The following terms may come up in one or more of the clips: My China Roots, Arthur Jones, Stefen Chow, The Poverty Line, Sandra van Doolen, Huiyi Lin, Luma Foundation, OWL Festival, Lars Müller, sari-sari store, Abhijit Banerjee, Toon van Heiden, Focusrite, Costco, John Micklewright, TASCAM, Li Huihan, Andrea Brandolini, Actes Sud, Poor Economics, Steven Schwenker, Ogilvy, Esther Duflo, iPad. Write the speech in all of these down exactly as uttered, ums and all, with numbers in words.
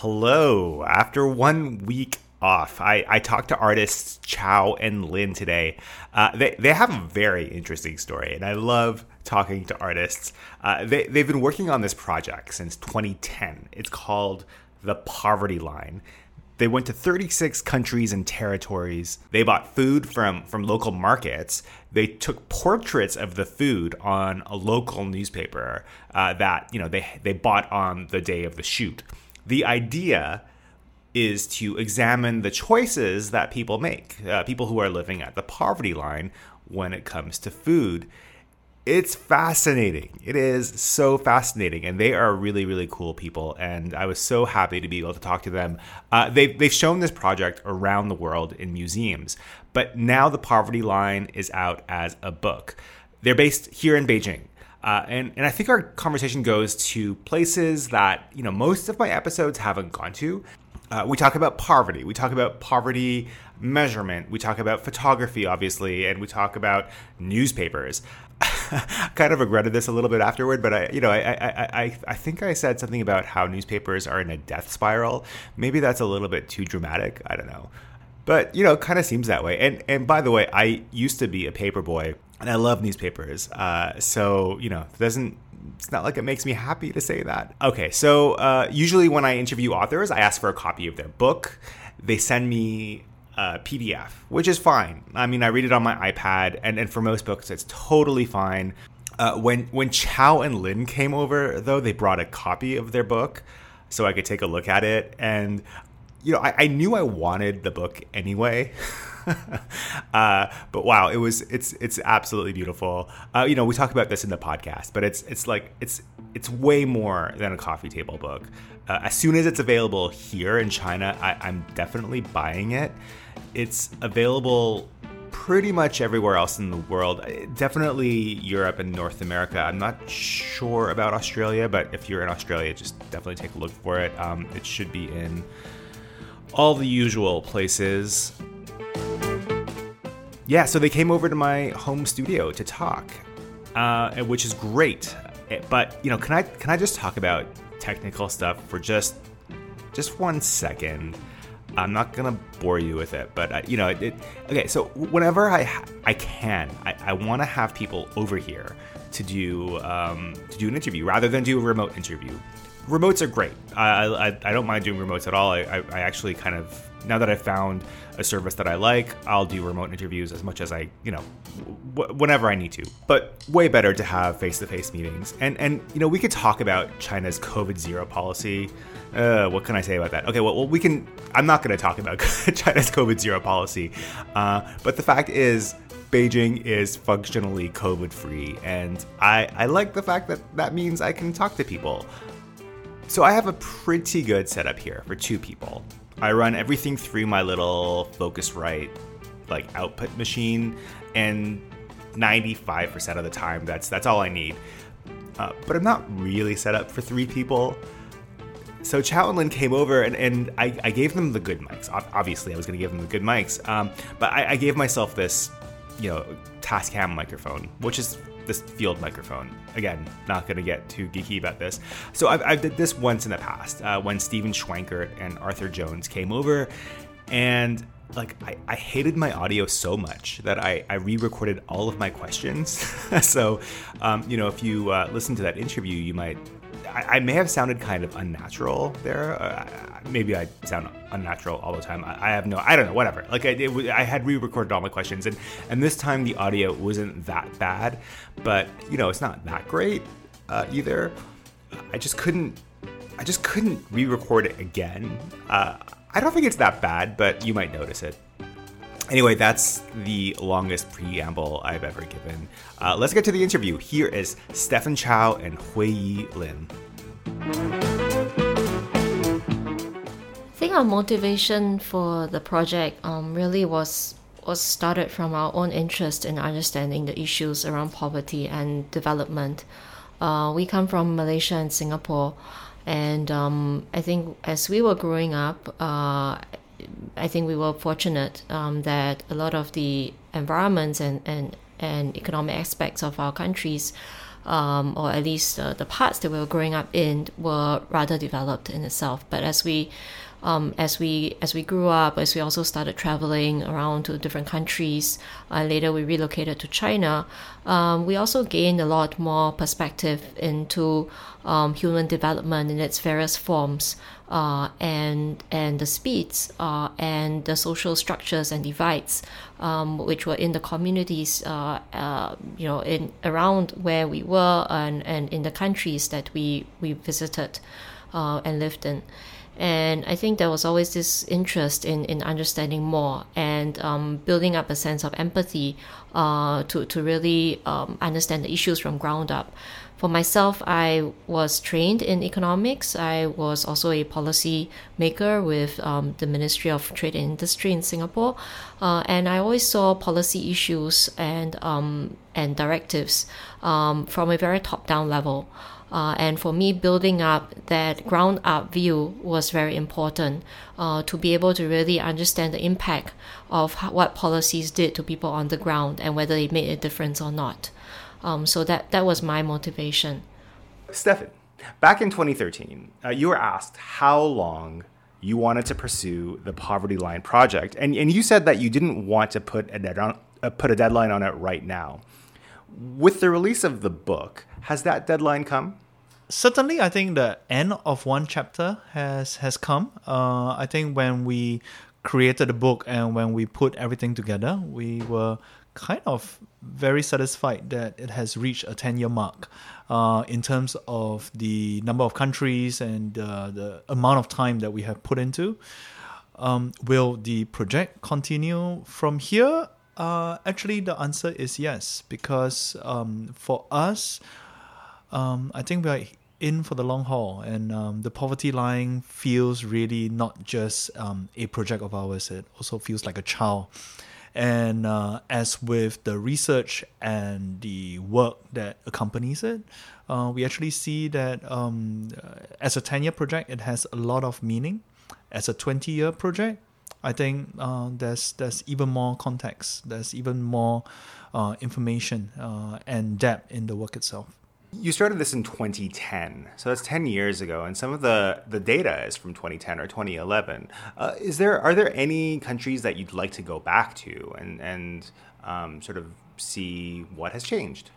Hello. After one week off, I, I talked to artists Chow and Lin today. Uh, they, they have a very interesting story, and I love talking to artists. Uh, they, they've been working on this project since twenty ten. It's called The Poverty Line. They went to thirty-six countries and territories. They bought food from, from local markets. They took portraits of the food on a local newspaper uh, that you know they they bought on the day of the shoot. The idea is to examine the choices that people make, uh, people who are living at the poverty line when it comes to food. It's fascinating. It is so fascinating. And they are really, really cool people. And I was so happy to be able to talk to them. Uh, they've, they've shown this project around the world in museums. But now The Poverty Line is out as a book. They're based here in Beijing. Uh, and, and I think our conversation goes to places that, you know, most of my episodes haven't gone to. Uh, we talk about poverty. We talk about poverty measurement. We talk about photography, obviously. And we talk about newspapers. Kind of regretted this a little bit afterward, but I, you know, I, I, I, I think I said something about how newspapers are in a death spiral. Maybe that's a little bit too dramatic. I don't know, but you know, it kind of seems that way. And and by the way, I used to be a paper boy, and I love newspapers. Uh, so you know, it doesn't. It's not like it makes me happy to say that. Okay, so uh, usually when I interview authors, I ask for a copy of their book. They send me Uh, P D F, which is fine. I mean, I read it on my iPad, and, and for most books, it's totally fine. Uh, when when Chow and Lin came over, though, they brought a copy of their book so I could take a look at it. And, you know, I, I knew I wanted the book anyway. uh, but wow, it was it's it's absolutely beautiful. Uh, you know, we talk about this in the podcast, but it's it's like it's it's way more than a coffee table book. Uh, as soon as it's available here in China, I, I'm definitely buying it. It's available pretty much everywhere else in the world, definitely Europe and North America. I'm not sure about Australia, but if you're in Australia, just definitely take a look for it. Um, it should be in all the usual places. Yeah, so they came over to my home studio to talk, uh, which is great. But, you know, can I can I just talk about technical stuff for just just one second? I'm not going to bore you with it, but, uh, you know, it, it, okay, so whenever I ha- I can, I, I want to have people over here to do um, to do an interview rather than do a remote interview. Remotes are great. I, I, I don't mind doing remotes at all. I, I, I actually kind of, now that I've found a service that I like, I'll do remote interviews as much as I, you know, w- whenever I need to. But way better to have face-to-face meetings. And, and you know, we could talk about China's COVID zero policy. Uh, what can I say about that? Okay, well, well we can, I'm not going to talk about China's COVID zero policy. Uh, but the fact is, Beijing is functionally COVID-free. And I, I like the fact that that means I can talk to people. So I have a pretty good setup here for two people. I run everything through my little Focusrite like output machine, and ninety-five percent of the time that's that's all I need. Uh, but I'm not really set up for three people. So Chow and Lin came over, and, and I, I gave them the good mics. Obviously, I was going to give them the good mics, um, but I, I gave myself this, you know, TASCAM microphone, which is this field microphone. Again, not going to get too geeky about this. So I've, I've did this once in the past uh, when Steven Schwenker and Arthur Jones came over, and like I, I hated my audio so much that I, I re-recorded all of my questions. so um, you know, if you uh, listen to that interview, you might I, I may have sounded kind of unnatural there. Uh, maybe I sound unnatural all the time. I, I have no, I don't know, whatever. Like I, it, I had re-recorded all my questions, and, and this time the audio wasn't that bad, but you know, it's not that great uh, either. I just couldn't, I just couldn't re-record it again. Uh, I don't think it's that bad, but you might notice it. Anyway, that's the longest preamble I've ever given. Uh, let's get to the interview. Here is Stefen Chow and Huiyi Lin. I think our motivation for the project um, really was, was started from our own interest in understanding the issues around poverty and development. Uh, we come from Malaysia and Singapore, and um, I think as we were growing up, uh, I think we were fortunate um, that a lot of the environments and, and, and economic aspects of our countries um, or at least uh, the parts that we were growing up in were rather developed in itself. But as we Um, as we as we grew up, as we also started traveling around to different countries, uh, later we relocated to China, um, we also gained a lot more perspective into um, human development in its various forms, uh, and and the speeds uh, and the social structures and divides um, which were in the communities, uh, uh, you know, in around where we were and, and in the countries that we we visited uh, and lived in. And I think there was always this interest in, in understanding more and um, building up a sense of empathy uh, to, to really um, understand the issues from ground up. For myself, I was trained in economics. I was also a policy maker with um, the Ministry of Trade and Industry in Singapore. Uh, and I always saw policy issues and, um, and directives um, from a very top-down level. Uh, and for me, building up that ground-up view was very important uh, to be able to really understand the impact of how, what policies did to people on the ground and whether it made a difference or not. Um, so that, that was my motivation. Stefen, back in twenty thirteen, uh, you were asked how long you wanted to pursue the Poverty Line project. And, and you said that you didn't want to put a, dead on, uh, put a deadline on it right now. With the release of the book, has that deadline come? Certainly, I think the end of one chapter has, has come. Uh, I think when we created the book and when we put everything together, we were kind of very satisfied that it has reached a ten-year mark uh, in terms of the number of countries and uh, the amount of time that we have put into. Um, will the project continue from here? Uh, actually, the answer is yes, because um, for us, um, I think we are in for the long haul, and um, the Poverty Line feels really not just um, a project of ours, it also feels like a child. And uh, as with the research and the work that accompanies it, uh, we actually see that um, as a ten-year project, it has a lot of meaning. As a twenty-year project, I think uh, there's there's even more context, there's even more uh, information uh, and depth in the work itself. You started this in twenty ten, so that's ten years ago, and some of the, the data is from twenty ten or twenty eleven. Uh, is there are there any countries that you'd like to go back to and and um, sort of see what has changed?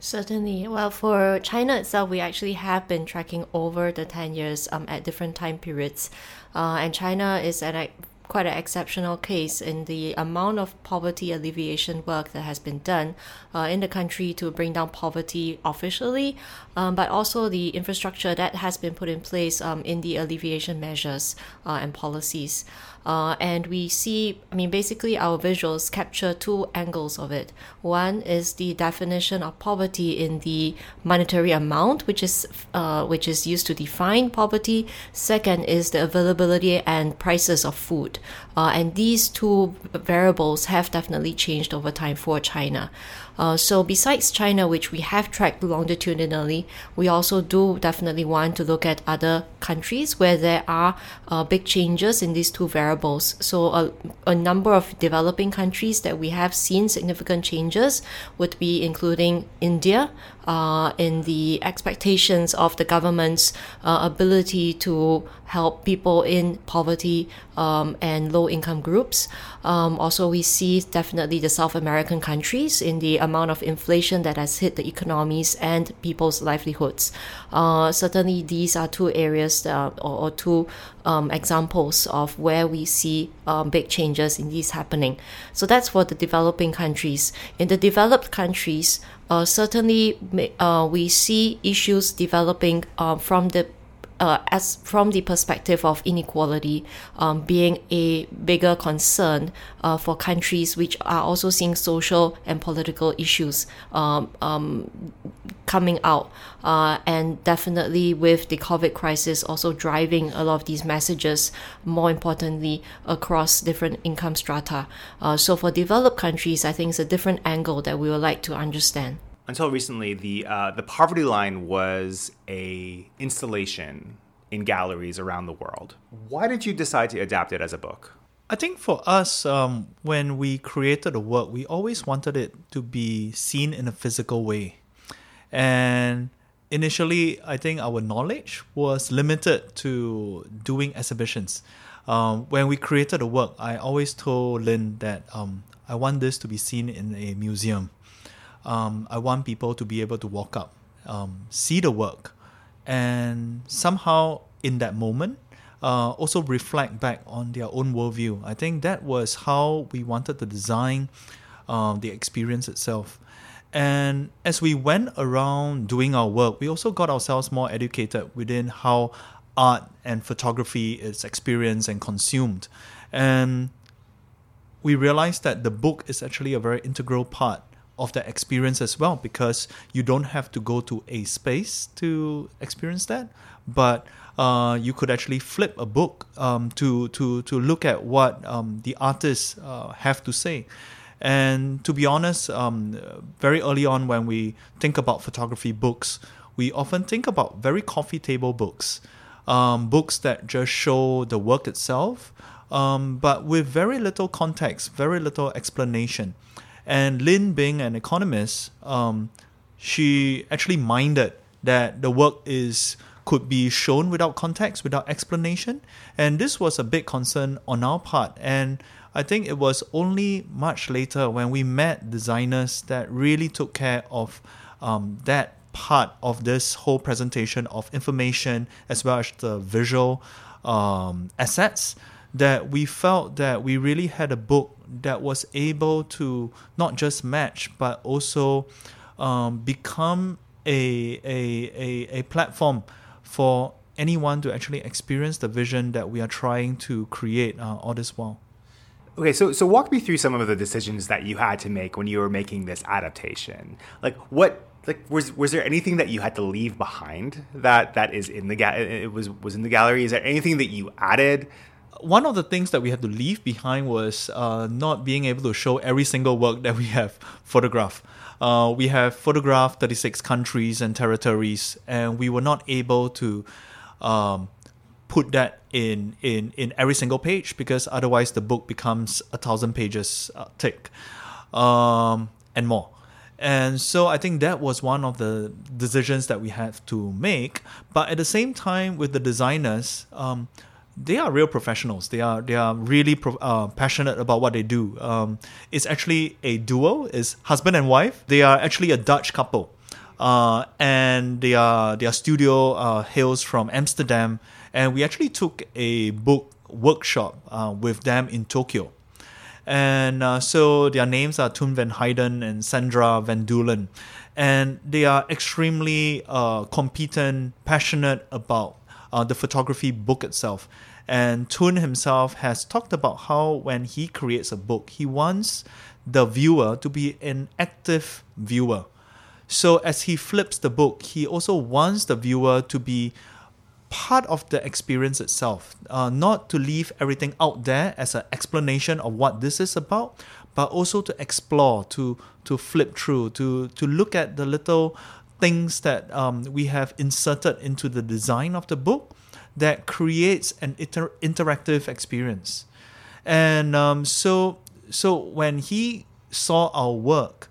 Certainly. Well, for China itself, we actually have been tracking over the ten years um, at different time periods, uh, and China is at a quite an exceptional case in the amount of poverty alleviation work that has been done uh, in the country to bring down poverty officially, um, but also the infrastructure that has been put in place um, in the alleviation measures uh, and policies. Uh, and we see, I mean, basically our visuals capture two angles of it. One is the definition of poverty in the monetary amount, which is uh, which is used to define poverty. Second is the availability and prices of food. Uh, and these two variables have definitely changed over time for China. Uh, so besides China, which we have tracked longitudinally, we also do definitely want to look at other countries where there are uh, big changes in these two variables. So a, a number of developing countries that we have seen significant changes would be including India, uh, in the expectations of the government's uh, ability to help people in poverty um, and low-income groups. Um, also, we see definitely the South American countries in the amount of inflation that has hit the economies and people's livelihoods. Uh, certainly, these are two areas that, or, or two um, examples of where we see um, big changes in these happening. So that's for the developing countries. In the developed countries, uh, certainly uh, we see issues developing uh, from the Uh, as from the perspective of inequality um, being a bigger concern uh, for countries which are also seeing social and political issues um, um, coming out, uh, and definitely with the COVID crisis also driving a lot of these messages, more importantly across different income strata. Uh, so for developed countries, I think it's a different angle that we would like to understand. Until recently, the uh, the Poverty Line was a installation in galleries around the world. Why did you decide to adapt it as a book? I think for us, um, when we created the work, we always wanted it to be seen in a physical way. And initially, I think our knowledge was limited to doing exhibitions. Um, when we created the work, I always told Lin that um, I want this to be seen in a museum. Um, I want people to be able to walk up, um, see the work, and somehow in that moment, uh, also reflect back on their own worldview. I think that was how we wanted to design uh, the experience itself. And as we went around doing our work, we also got ourselves more educated within how art and photography is experienced and consumed. And we realized that the book is actually a very integral part of that experience as well, because you don't have to go to a space to experience that, but uh, you could actually flip a book um, to, to, to look at what um, the artists uh, have to say. And to be honest, um, very early on when we think about photography books, we often think about very coffee table books, um, books that just show the work itself, um, but with very little context, very little explanation. And Lin, being an economist, um, she actually minded that the work is could be shown without context, without explanation. And this was a big concern on our part. And I think it was only much later when we met designers that really took care of um, that part of this whole presentation of information as well as the visual um, assets, that we felt that we really had a book that was able to not just match but also um, become a, a, a, a platform for anyone to actually experience the vision that we are trying to create uh, all this while. Okay, so so walk me through some of the decisions that you had to make when you were making this adaptation. Like, what, like was was there anything that you had to leave behind that that is in the ga- it was was in the gallery? Is there anything that you added? One of the things that we had to leave behind was uh, not being able to show every single work that we have photographed. Uh, we have photographed thirty-six countries and territories, and we were not able to um, put that in, in, in every single page, because otherwise the book becomes a thousand pages thick um, and more. And so I think that was one of the decisions that we had to make. But at the same time, with the designers, um, they are real professionals. They are they are really pro- uh, passionate about what they do. Um, it's actually a duo. It's husband and wife. They are actually a Dutch couple, uh, and they are, their studio uh, hails from Amsterdam. And we actually took a book workshop uh, with them in Tokyo. And uh, so their names are Toon van Heiden and Sandra van Doolen. And they are extremely uh, competent, passionate about uh, the photography book itself. And Toon himself has talked about how when he creates a book, he wants the viewer to be an active viewer. So as he flips the book, he also wants the viewer to be part of the experience itself, uh, not to leave everything out there as an explanation of what this is about, but also to explore, to to flip through, to to look at the little things that um, we have inserted into the design of the book that creates an inter- interactive experience. And um, so so when he saw our work,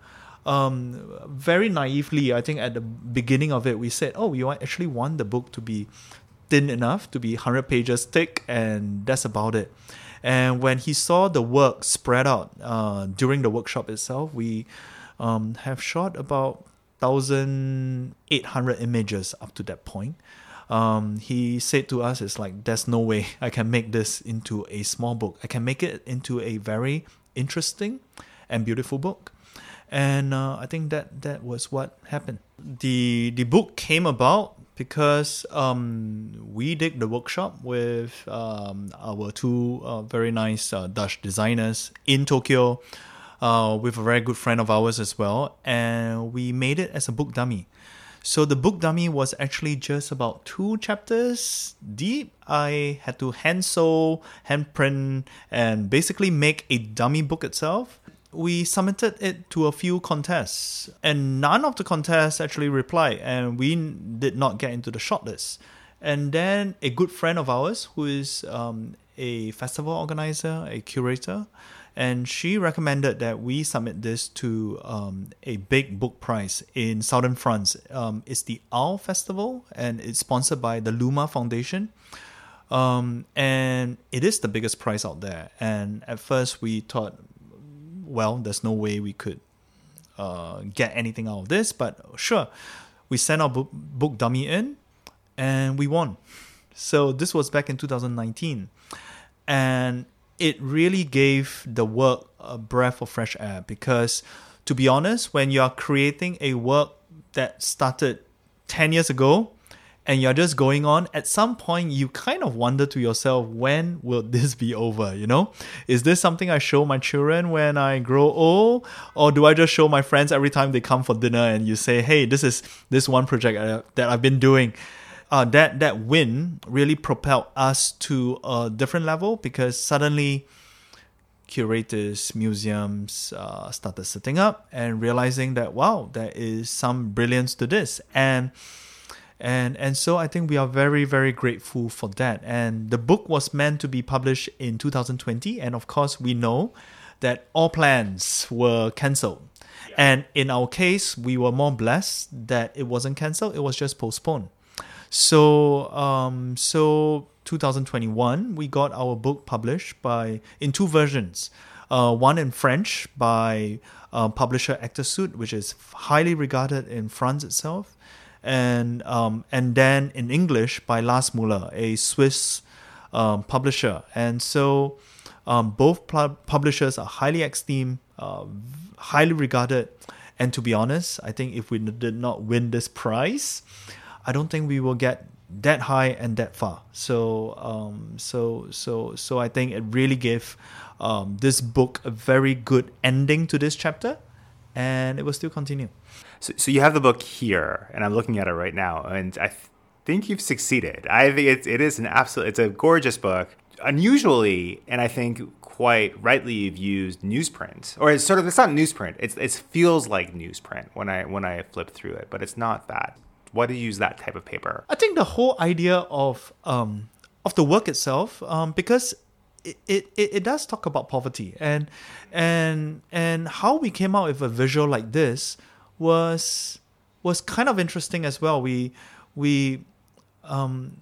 Um, very naively, I think at the beginning of it, we said, oh, we actually want the book to be thin enough, to be one hundred pages thick, and that's about it. And when he saw the work spread out uh, during the workshop itself, we um, have shot about one thousand eight hundred images up to that point. Um, he said to us, it's like, there's no way I can make this into a small book. I can make it into a very interesting and beautiful book. And uh, I think that that was what happened. The the book came about because um, we did the workshop with um, our two uh, very nice uh, Dutch designers in Tokyo, uh, with a very good friend of ours as well. And we made it as a book dummy. So the book dummy was actually just about two chapters deep. I had to hand sew, hand print, and basically make a dummy book itself. We submitted it to a few contests, and none of the contests actually replied, and we did not get into the shortlist. And then a good friend of ours, who is um, a festival organizer, a curator, And she recommended that we submit this to um, a big book prize in southern France. Um, it's the O W L Festival, and it's sponsored by the Luma Foundation. Um, and it is the biggest prize out there. And at first we thought, well, there's no way we could uh, get anything out of this. But sure, we sent our book, book dummy in, and we won. So this was back in two thousand nineteen. And it really gave the work a breath of fresh air, because to be honest, when you're creating a work that started ten years ago and you're just going on, at some point you kind of wonder to yourself, when will this be over? You know, is this something I show my children when I grow old, or do I just show my friends every time they come for dinner and you say, hey, this is this one project that I've been doing? Uh, that, that win really propelled us to a different level, because suddenly curators, museums uh, started setting up and realizing that, wow, there is some brilliance to this. And and and so I think we are very, very grateful for that. And the book was meant to be published in two thousand twenty. And of course, we know that all plans were cancelled. Yeah. And in our case, we were more blessed that it wasn't cancelled. It was just postponed. So, um, so twenty twenty-one, we got our book published by in two versions. Uh, one in French by uh, publisher Actes Sud, which is highly regarded in France itself, and um, and then in English by Lars Müller, a Swiss um, publisher. And so, um, both pl- publishers are highly esteemed, uh, highly regarded. And to be honest, I think if we did not win this prize, I don't think we will get that high and that far. So, um, so, so, so I think it really gave um, this book a very good ending to this chapter, and it will still continue. So, so you have the book here, and I'm looking at it right now, and I th- think you've succeeded. I think it, it is an absolute. It's a gorgeous book, unusually, and I think quite rightly you've used newsprint, or it's sort of it's not newsprint. It's it feels like newsprint when I when I flip through it, but it's not that. Why do you use that type of paper? I think the whole idea of um, of the work itself, um, because it, it, it does talk about poverty, and and and how we came out with a visual like this was was kind of interesting as well. We we um,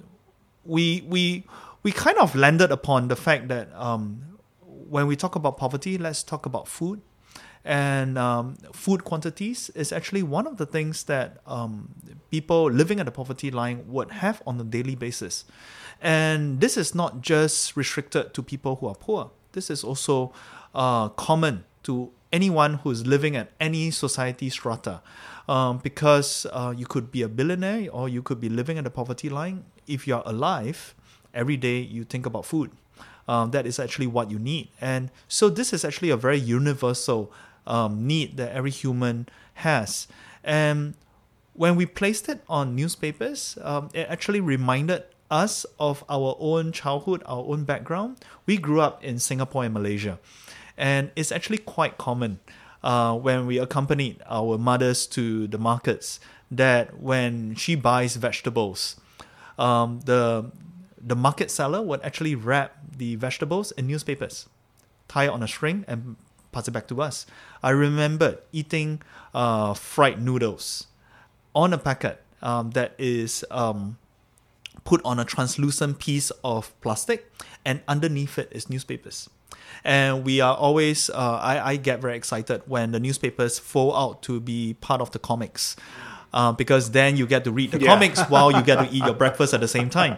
we we we kind of landed upon the fact that um, when we talk about poverty, let's talk about food. And um, food quantities is actually one of the things that um, people living at the poverty line would have on a daily basis. And this is not just restricted to people who are poor. This is also uh, common to anyone who is living at any society strata. Um, because uh, you could be a billionaire or you could be living at the poverty line. If you're alive, every day you think about food. Um, that is actually what you need. And so this is actually a very universal Um, need that every human has. And when we placed it on newspapers, um, it actually reminded us of our own childhood, our own background. We grew up in Singapore and Malaysia, and it's actually quite common uh, when we accompanied our mothers to the markets that when she buys vegetables, um, the the market seller would actually wrap the vegetables in newspapers, tie it on a string, and pass it back to us. I remember eating uh, fried noodles on a packet um, that is um, put on a translucent piece of plastic, and underneath it is newspapers. And we are always, uh, I, I get very excited when the newspapers fold out to be part of the comics, uh, because then you get to read the yeah. comics while you get to eat your breakfast at the same time.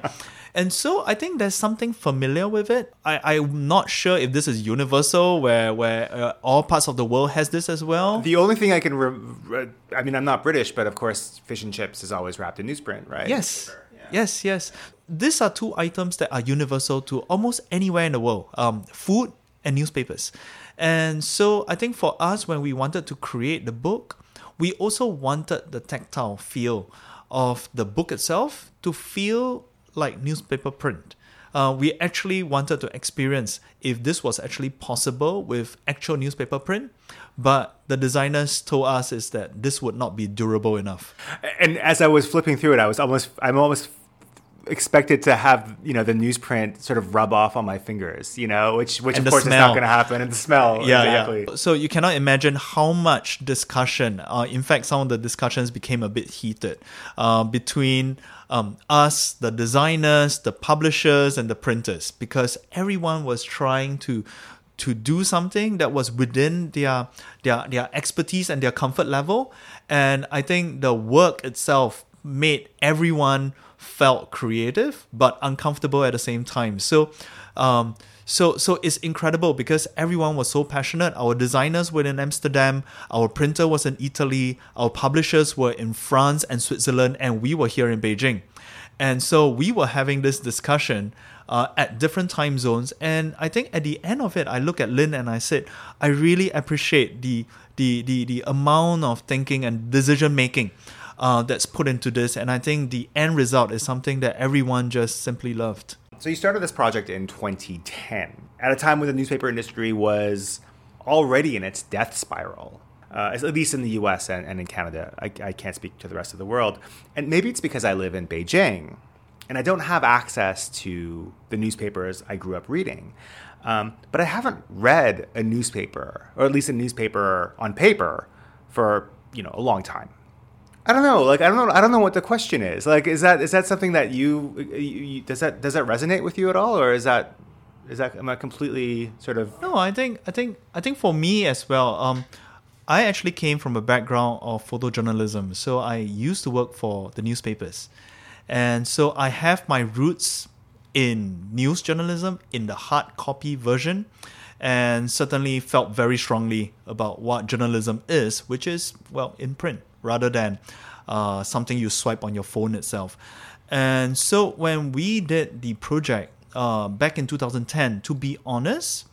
And so I think there's something familiar with it. I, I'm not sure if this is universal, where where uh, all parts of the world has this as well. The only thing I can, re- re- I mean, I'm not British, but of course, fish and chips is always wrapped in newsprint, right? Yes, yeah. yes, yes. These are two items that are universal to almost anywhere in the world, um, food and newspapers. And so I think for us, when we wanted to create the book, we also wanted the tactile feel of the book itself to feel like newspaper print. Uh, we actually wanted to experience if this was actually possible with actual newspaper print, but the designers told us is that this would not be durable enough. And as I was flipping through it, I was almost, I'm almost expected to have, you know, the newsprint sort of rub off on my fingers, you know, which, which of course smell. is not going to happen. And the smell. Yeah, exactly. Yeah. So you cannot imagine how much discussion, uh, in fact, some of the discussions became a bit heated uh, between um, us, the designers, the publishers, and the printers, because everyone was trying to to do something that was within their, their, their expertise and their comfort level. And I think the work itself made everyone felt creative but uncomfortable at the same time. So um, so so it's incredible because everyone was so passionate. Our designers were in Amsterdam, our printer was in Italy, our publishers were in France and Switzerland, and we were here in Beijing. And so we were having this discussion uh, at different time zones. And I think at the end of it, I look at Lin and I said, I really appreciate the the the, the amount of thinking and decision making Uh, that's put into this, and I think the end result is something that everyone just simply loved. So you started this project in twenty ten, at a time when the newspaper industry was already in its death spiral, uh, at least in the U S and, and in Canada. I, I can't speak to the rest of the world. And maybe it's because I live in Beijing, and I don't have access to the newspapers I grew up reading. Um, but I haven't read a newspaper, or at least a newspaper on paper, for, you know, a long time. I don't know. Like I don't know. I don't know what the question is. Like, is that is that something that you, you, you does that does that resonate with you at all, or is that is that am I completely sort of? No, I think I think I think for me as well. Um, I actually came from a background of photojournalism, so I used to work for the newspapers, and so I have my roots in news journalism in the hard copy version, and certainly felt very strongly about what journalism is, which is, well, in print, rather than uh, something you swipe on your phone itself. And so when we did the project uh, back in two thousand ten, to be honest,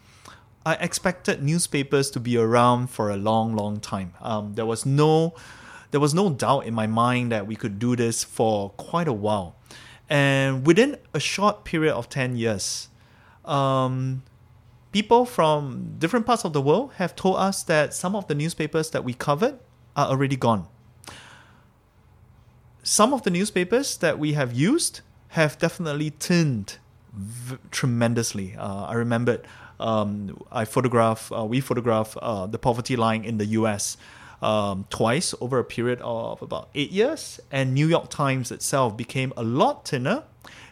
I expected newspapers to be around for a long, long time. Um, there was no, there was no doubt in my mind that we could do this for quite a while. And within a short period of ten years, um, people from different parts of the world have told us that some of the newspapers that we covered are already gone. Some of the newspapers that we have used have definitely thinned v- tremendously. Uh, I remembered um, I photographed, uh, we photographed uh, The Poverty Line in the U S um, twice over a period of about eight years. And New York Times itself became a lot thinner.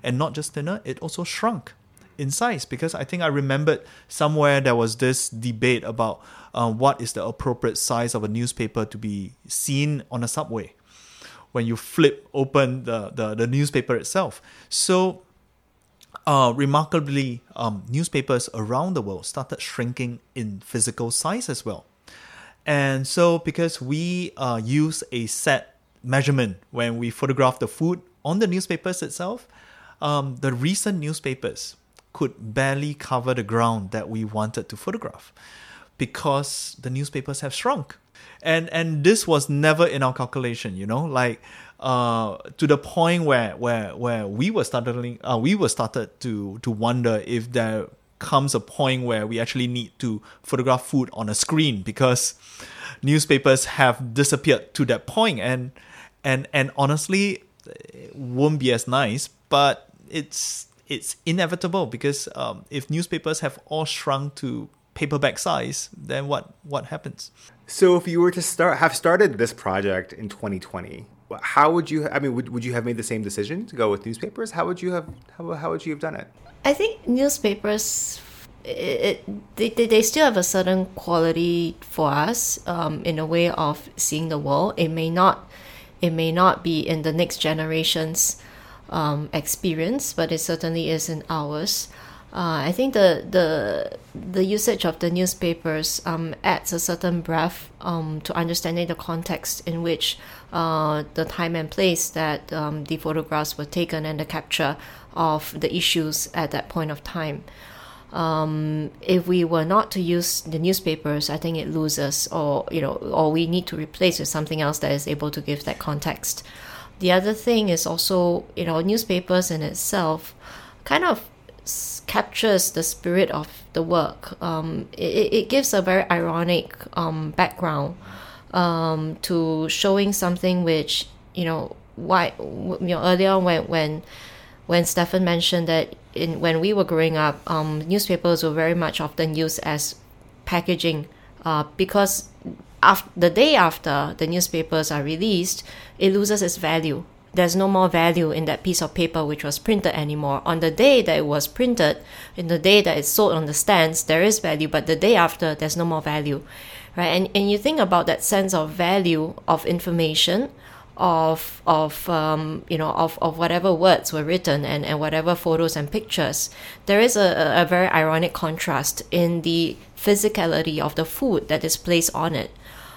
And not just thinner, it also shrunk in size. Because I think I remembered somewhere there was this debate about uh, what is the appropriate size of a newspaper to be seen on a subway, when you flip open the, the, the newspaper itself. So, uh, remarkably, um, newspapers around the world started shrinking in physical size as well. And so, because we uh, use a set measurement when we photograph the food on the newspapers itself, um, the recent newspapers could barely cover the ground that we wanted to photograph because the newspapers have shrunk. And and this was never in our calculation, you know, like uh, to the point where where where we were starting, uh, we were started to to wonder if there comes a point where we actually need to photograph food on a screen because newspapers have disappeared to that point. And and and honestly, it won't be as nice, but it's it's inevitable because um, if newspapers have all shrunk to paperback size, then what what happens? So if you were to start have started this project in twenty twenty, how would you, I mean, would, would you have made the same decision to go with newspapers? How would you have, how, how would you have done it? I think newspapers, it, it, they, they still have a certain quality for us um, in a way of seeing the world. It may not, it may not be in the next generation's um, experience, but it certainly is in ours. Uh, I think the, the the usage of the newspapers um, adds a certain breadth um, to understanding the context in which uh, the time and place that um, the photographs were taken and the capture of the issues at that point of time. Um, if we were not to use the newspapers, I think it loses, or you know, or we need to replace with something else that is able to give that context. The other thing is also, you know, newspapers in itself kind of captures the spirit of the work. Um, it, it gives a very ironic um, background um, to showing something which, you know, why you know earlier when when when Stefen mentioned that in, when we were growing up, um, newspapers were very much often used as packaging uh, because after, the day after the newspapers are released, it loses its value. There's no more value in that piece of paper which was printed anymore. On the day that it was printed, in the day that it's sold on the stands, there is value, but the day after, there's no more value, right? And and you think about that sense of value of information, of of um, you know of, of whatever words were written and, and whatever photos and pictures. There is a, a very ironic contrast in the physicality of the food that is placed on it,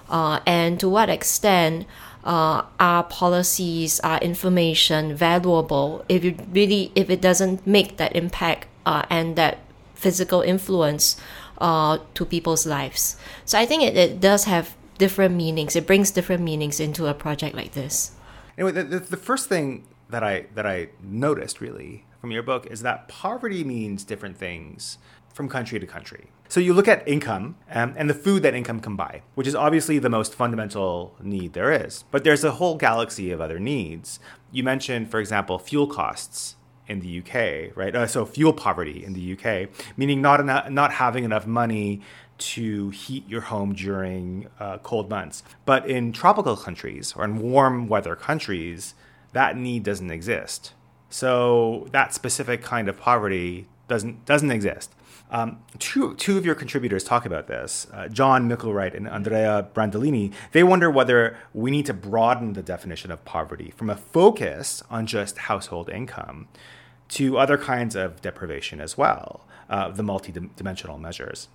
uh, and to what extent. Uh, our policies, our information valuable if you really if it doesn't make that impact uh, and that physical influence uh, to people's lives. So I think it, it does have different meanings. It brings different meanings into a project like this. Anyway, the, the, the first thing that I that I noticed really from your book is that poverty means different things from country to country. So you look at income um, and the food that income can buy, which is obviously the most fundamental need there is. But there's a whole galaxy of other needs. You mentioned, for example, fuel costs in the U K, right? Uh, so fuel poverty in the U K, meaning not enough, not having enough money to heat your home during uh, cold months. But in tropical countries or in warm weather countries, that need doesn't exist. So that specific kind of poverty doesn't doesn't exist. Um, two, two of your contributors talk about this, uh, John Micklewright and Andrea Brandolini. They wonder whether we need to broaden the definition of poverty from a focus on just household income to other kinds of deprivation as well, uh, the multidimensional measures.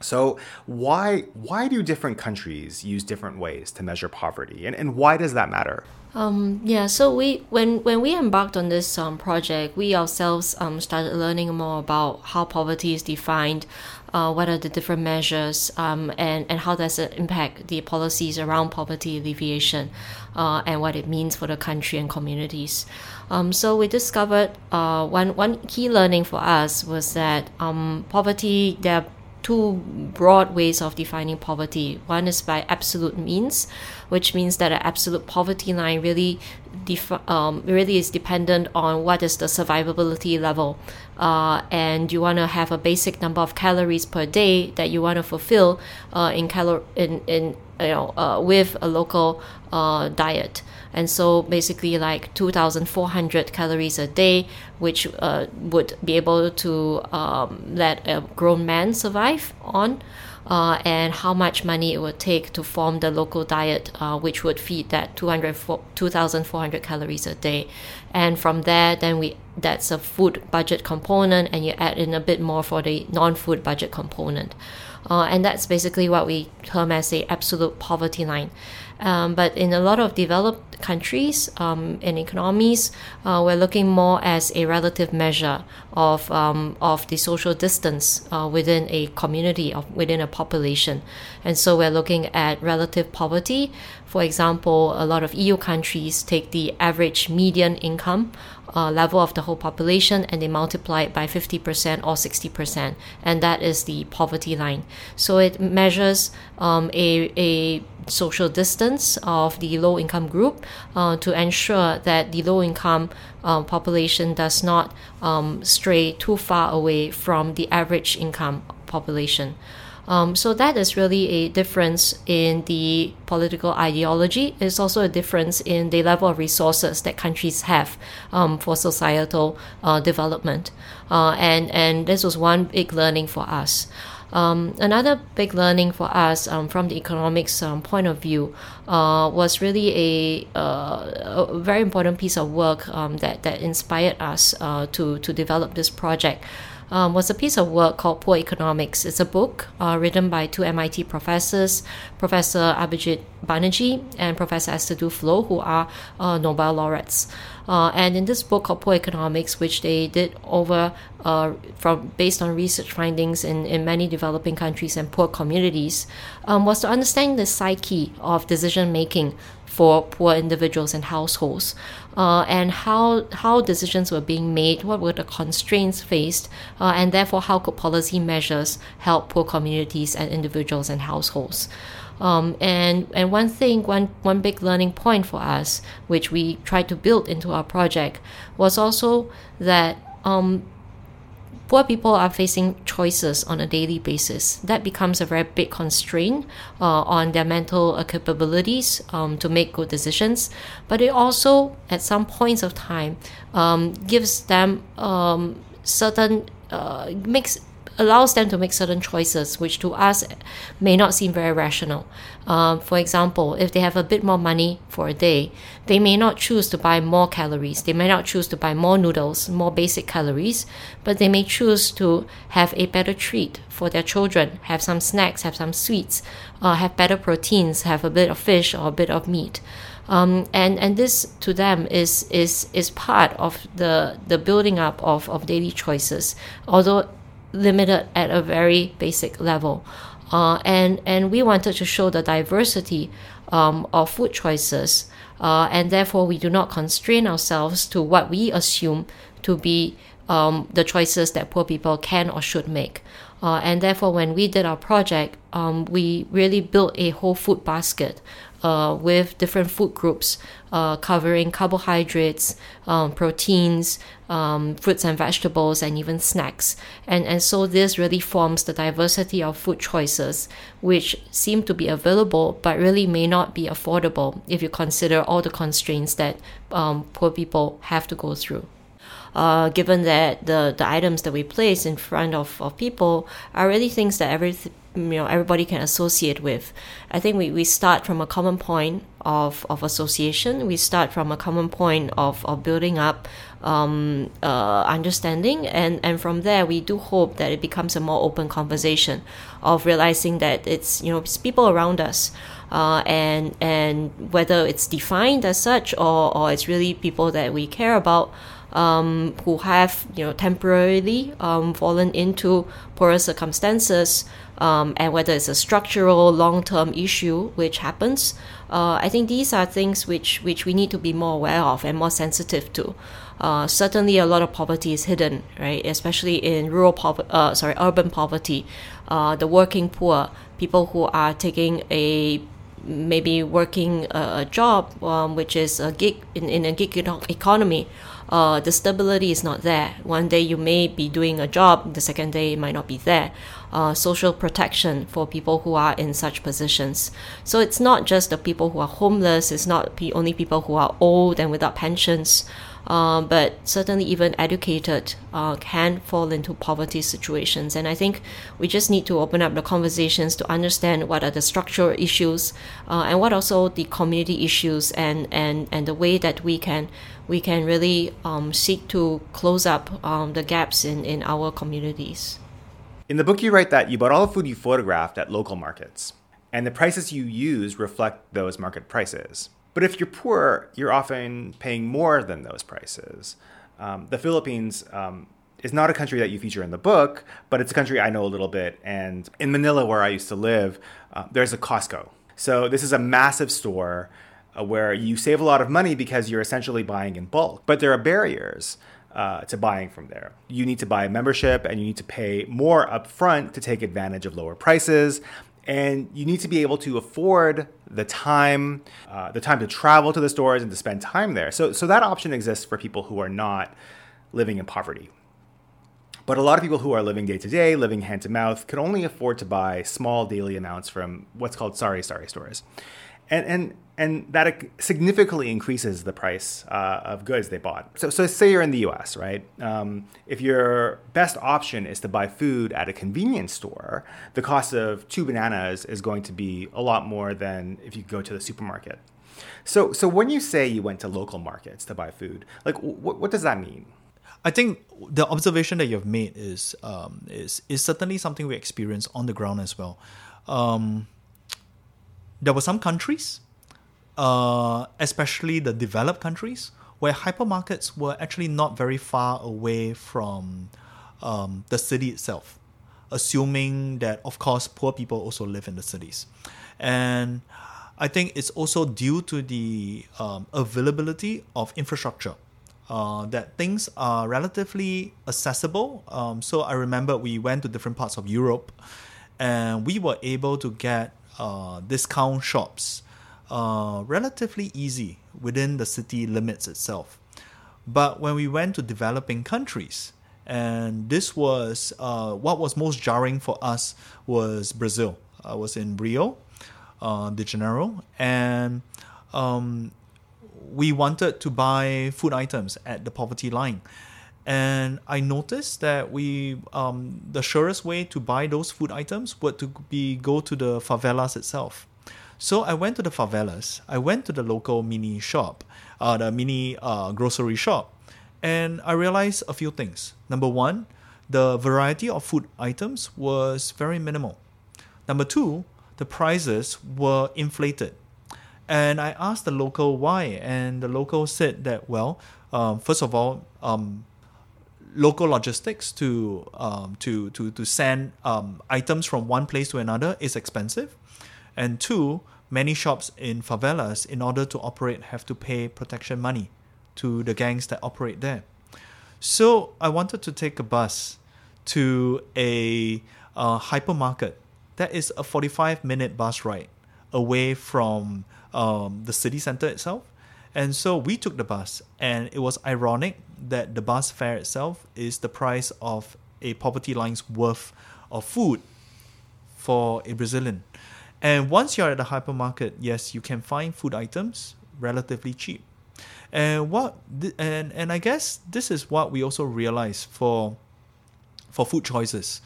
So why why do different countries use different ways to measure poverty, and, and why does that matter? Um, yeah, so we when when we embarked on this um, project, we ourselves um, started learning more about how poverty is defined, uh, what are the different measures, um, and, and how does it impact the policies around poverty alleviation, uh, and what it means for the country and communities. Um, so we discovered uh, one, one key learning for us was that um, poverty, there are two broad ways of defining poverty. One is by absolute means, which means that an absolute poverty line really defi- um, really is dependent on what is the survivability level. Uh, and you want to have a basic number of calories per day that you want to fulfill uh, in calor- in, in you know uh, with a local uh, diet. And so basically like two thousand four hundred calories a day, which uh, would be able to um, let a grown man survive on, uh, and how much money it would take to form the local diet, uh, which would feed that two thousand four hundred calories a day. And from there, then we that's a food budget component, and you add in a bit more for the non-food budget component. Uh, and that's basically what we term as the absolute poverty line. Um, but in a lot of developed countries um, and economies, uh, we're looking more as a relative measure of um, of the social distance uh, within a community, of within a population. And so we're looking at relative poverty. For example, a lot of E U countries take the average median income uh, level of the whole population and they multiply it by fifty percent or sixty percent, and that is the poverty line. So it measures um, a, a social distance of the low-income group uh, to ensure that the low-income uh, population does not um, stray too far away from the average income population. Um, so that is really a difference in the political ideology. It's also a difference in the level of resources that countries have um, for societal uh, development. Uh, and, and this was one big learning for us. Um, another big learning for us um, from the economics um, point of view uh, was really a, uh, a very important piece of work um, that, that inspired us uh, to, to develop this project. Um, was a piece of work called Poor Economics. It's a book uh, written by two M I T professors, Professor Abhijit Banerjee and Professor Esther Duflo, who are uh, Nobel laureates. Uh, and in this book called Poor Economics, which they did over uh, from based on research findings in, in many developing countries and poor communities, um, was to understand the psyche of decision making for poor individuals and households, uh, and how how decisions were being made, what were the constraints faced, uh, and therefore how could policy measures help poor communities and individuals and households. Um, and and one thing, one, one big learning point for us, which we tried to build into our project, was also that um, poor people are facing choices on a daily basis. That becomes a very big constraint uh, on their mental capabilities um, to make good decisions. But it also, at some points of time, um, gives them um, certain uh, makes allows them to make certain choices, which to us may not seem very rational. Uh, for example, if they have a bit more money for a day, they may not choose to buy more calories. They may not choose to buy more noodles, more basic calories, but they may choose to have a better treat for their children, have some snacks, have some sweets, uh, have better proteins, have a bit of fish or a bit of meat. Um, and, and this to them is is is part of the, the building up of, of daily choices, although limited at a very basic level. Uh, and, and we wanted to show the diversity um, of food choices, uh, and therefore we do not constrain ourselves to what we assume to be um, the choices that poor people can or should make. Uh, and therefore, when we did our project, um, we really built a whole food basket uh, with different food groups uh, covering carbohydrates, um, proteins, um, fruits and vegetables, and even snacks. And, and so this really forms the diversity of food choices, which seem to be available, but really may not be affordable if you consider all the constraints that um, poor people have to go through. Uh, given that the, the items that we place in front of, of people are really things that every, you know, everybody can associate with. I think we, we start from a common point of, of association. We start from a common point of, of building up um, uh, understanding. And, and from there, we do hope that it becomes a more open conversation of realizing that it's, you know, it's people around us. Uh, and, and whether it's defined as such or, or it's really people that we care about, Um, who have, you know, temporarily um, fallen into poorer circumstances, um, and whether it's a structural, long-term issue which happens, uh, I think these are things which which we need to be more aware of and more sensitive to. Uh, certainly, a lot of poverty is hidden, right? Especially in rural poverty, uh, sorry, urban poverty, uh, the working poor, people who are taking a maybe working a, a job um, which is a gig in, in a gig economy. Uh, the stability is not there. One day you may be doing a job, the second day it might not be there. Uh, social protection for people who are in such positions. So it's not just the people who are homeless, it's not the only people who are old and without pensions, uh, but certainly even educated uh, can fall into poverty situations. And I think we just need to open up the conversations to understand what are the structural issues uh, and what also the community issues and, and, and the way that we can we can really um, seek to close up um, the gaps in, in our communities. In the book, you write that you bought all the food you photographed at local markets, and the prices you use reflect those market prices. But if you're poor, you're often paying more than those prices. Um, the Philippines um, is not a country that you feature in the book, but it's a country I know a little bit. And in Manila, where I used to live, uh, there's a Costco. So this is a massive store where you save a lot of money because you're essentially buying in bulk. But there are barriers uh, to buying from there. You need to buy a membership and you need to pay more upfront to take advantage of lower prices. And you need to be able to afford the time, uh, the time to travel to the stores and to spend time there. So, so that option exists for people who are not living in poverty. But a lot of people who are living day-to-day, living hand-to-mouth, could only afford to buy small daily amounts from what's called sari-sari stores. And and and that significantly increases the price uh, of goods they bought. So so say you're in the U S, right? Um, if your best option is to buy food at a convenience store, the cost of two bananas is going to be a lot more than if you go to the supermarket. So so when you say you went to local markets to buy food, like what what does that mean? I think the observation that you've made is um, is is certainly something we experience on the ground as well. Um, There were some countries, uh, especially the developed countries, where hypermarkets were actually not very far away from um, the city itself, assuming that, of course, poor people also live in the cities. And I think it's also due to the um, availability of infrastructure, uh, that things are relatively accessible. Um, so I remember we went to different parts of Europe, and we were able to get uh, discount shops uh, relatively easy within the city limits itself. But when we went to developing countries, and this was uh, what was most jarring for us was Brazil. I was in Rio uh, de Janeiro, and um, we wanted to buy food items at the poverty line. And I noticed that we um, the surest way to buy those food items would to be go to the favelas itself. So I went to the favelas. I went to the local mini shop, uh, the mini uh, grocery shop, and I realized a few things. Number one, the variety of food items was very minimal. Number two, the prices were inflated. And I asked the local why, and the local said that, well, um, first of all, um, local logistics to um, to to to send um, items from one place to another is expensive, and two, many shops in favelas, in order to operate, have to pay protection money to the gangs that operate there. So I wanted to take a bus to a uh, hypermarket that is a forty-five minute bus ride away from um, the city center itself. And so we took the bus, and it was ironic that the bus fare itself is the price of a poverty line's worth of food for a Brazilian. And once you're at the hypermarket, yes, you can find food items relatively cheap. And what th- and and I guess this is what we also realize for for food choices,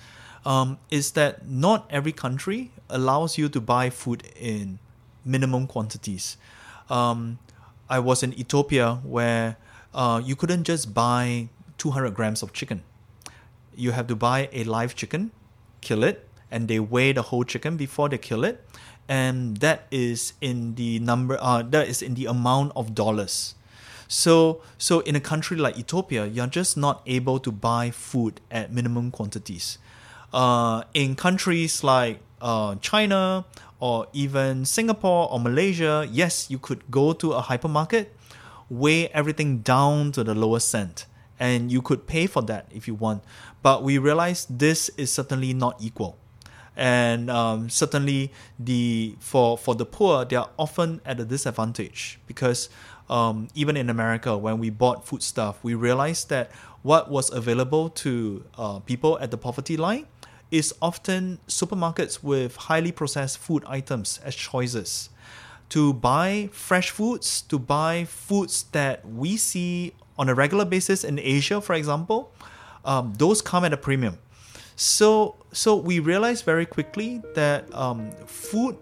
um, is that not every country allows you to buy food in minimum quantities. Um, I was in Ethiopia where uh, you couldn't just buy two hundred grams of chicken. You have to buy a live chicken, kill it, and they weigh the whole chicken before they kill it, and that is in the number. Uh, that is in the amount of dollars. So, so in a country like Ethiopia, you're just not able to buy food at minimum quantities. Uh, in countries like uh, China, or even Singapore or Malaysia, yes, you could go to a hypermarket, weigh everything down to the lowest cent, and you could pay for that if you want. But we realized this is certainly not equal. And um, certainly the for, for the poor, they are often at a disadvantage because um, even in America, when we bought food stuff, we realized that what was available to uh, people at the poverty line is often supermarkets with highly processed food items as choices. To buy fresh foods, to buy foods that we see on a regular basis in Asia, for example, um, those come at a premium. So, so we realized very quickly that um, food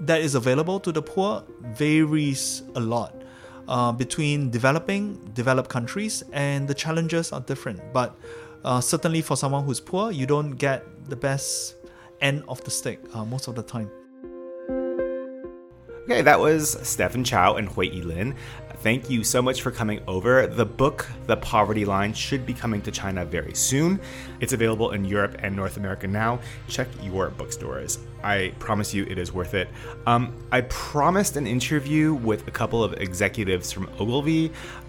that is available to the poor varies a lot uh, between developing, developed countries, and the challenges are different. But Uh, certainly for someone who's poor, you don't get the best end of the stick uh, most of the time. Okay, that was Stefen Chow and Huiyi Lin. Thank you so much for coming over. The book, The Poverty Line, should be coming to China very soon. It's available in Europe and North America now. Check your bookstores. I promise you it is worth it. Um, I promised an interview with a couple of executives from Ogilvy.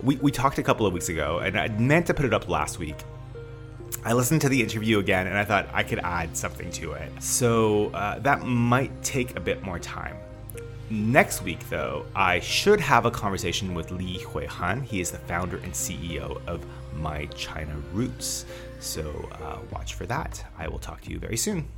We, we talked a couple of weeks ago, and I meant to put it up last week. I listened to the interview again, and I thought I could add something to it. So uh, that might take a bit more time. Next week, though, I should have a conversation with Li Huihan. He is the founder and C E O of My China Roots. So uh, watch for that. I will talk to you very soon.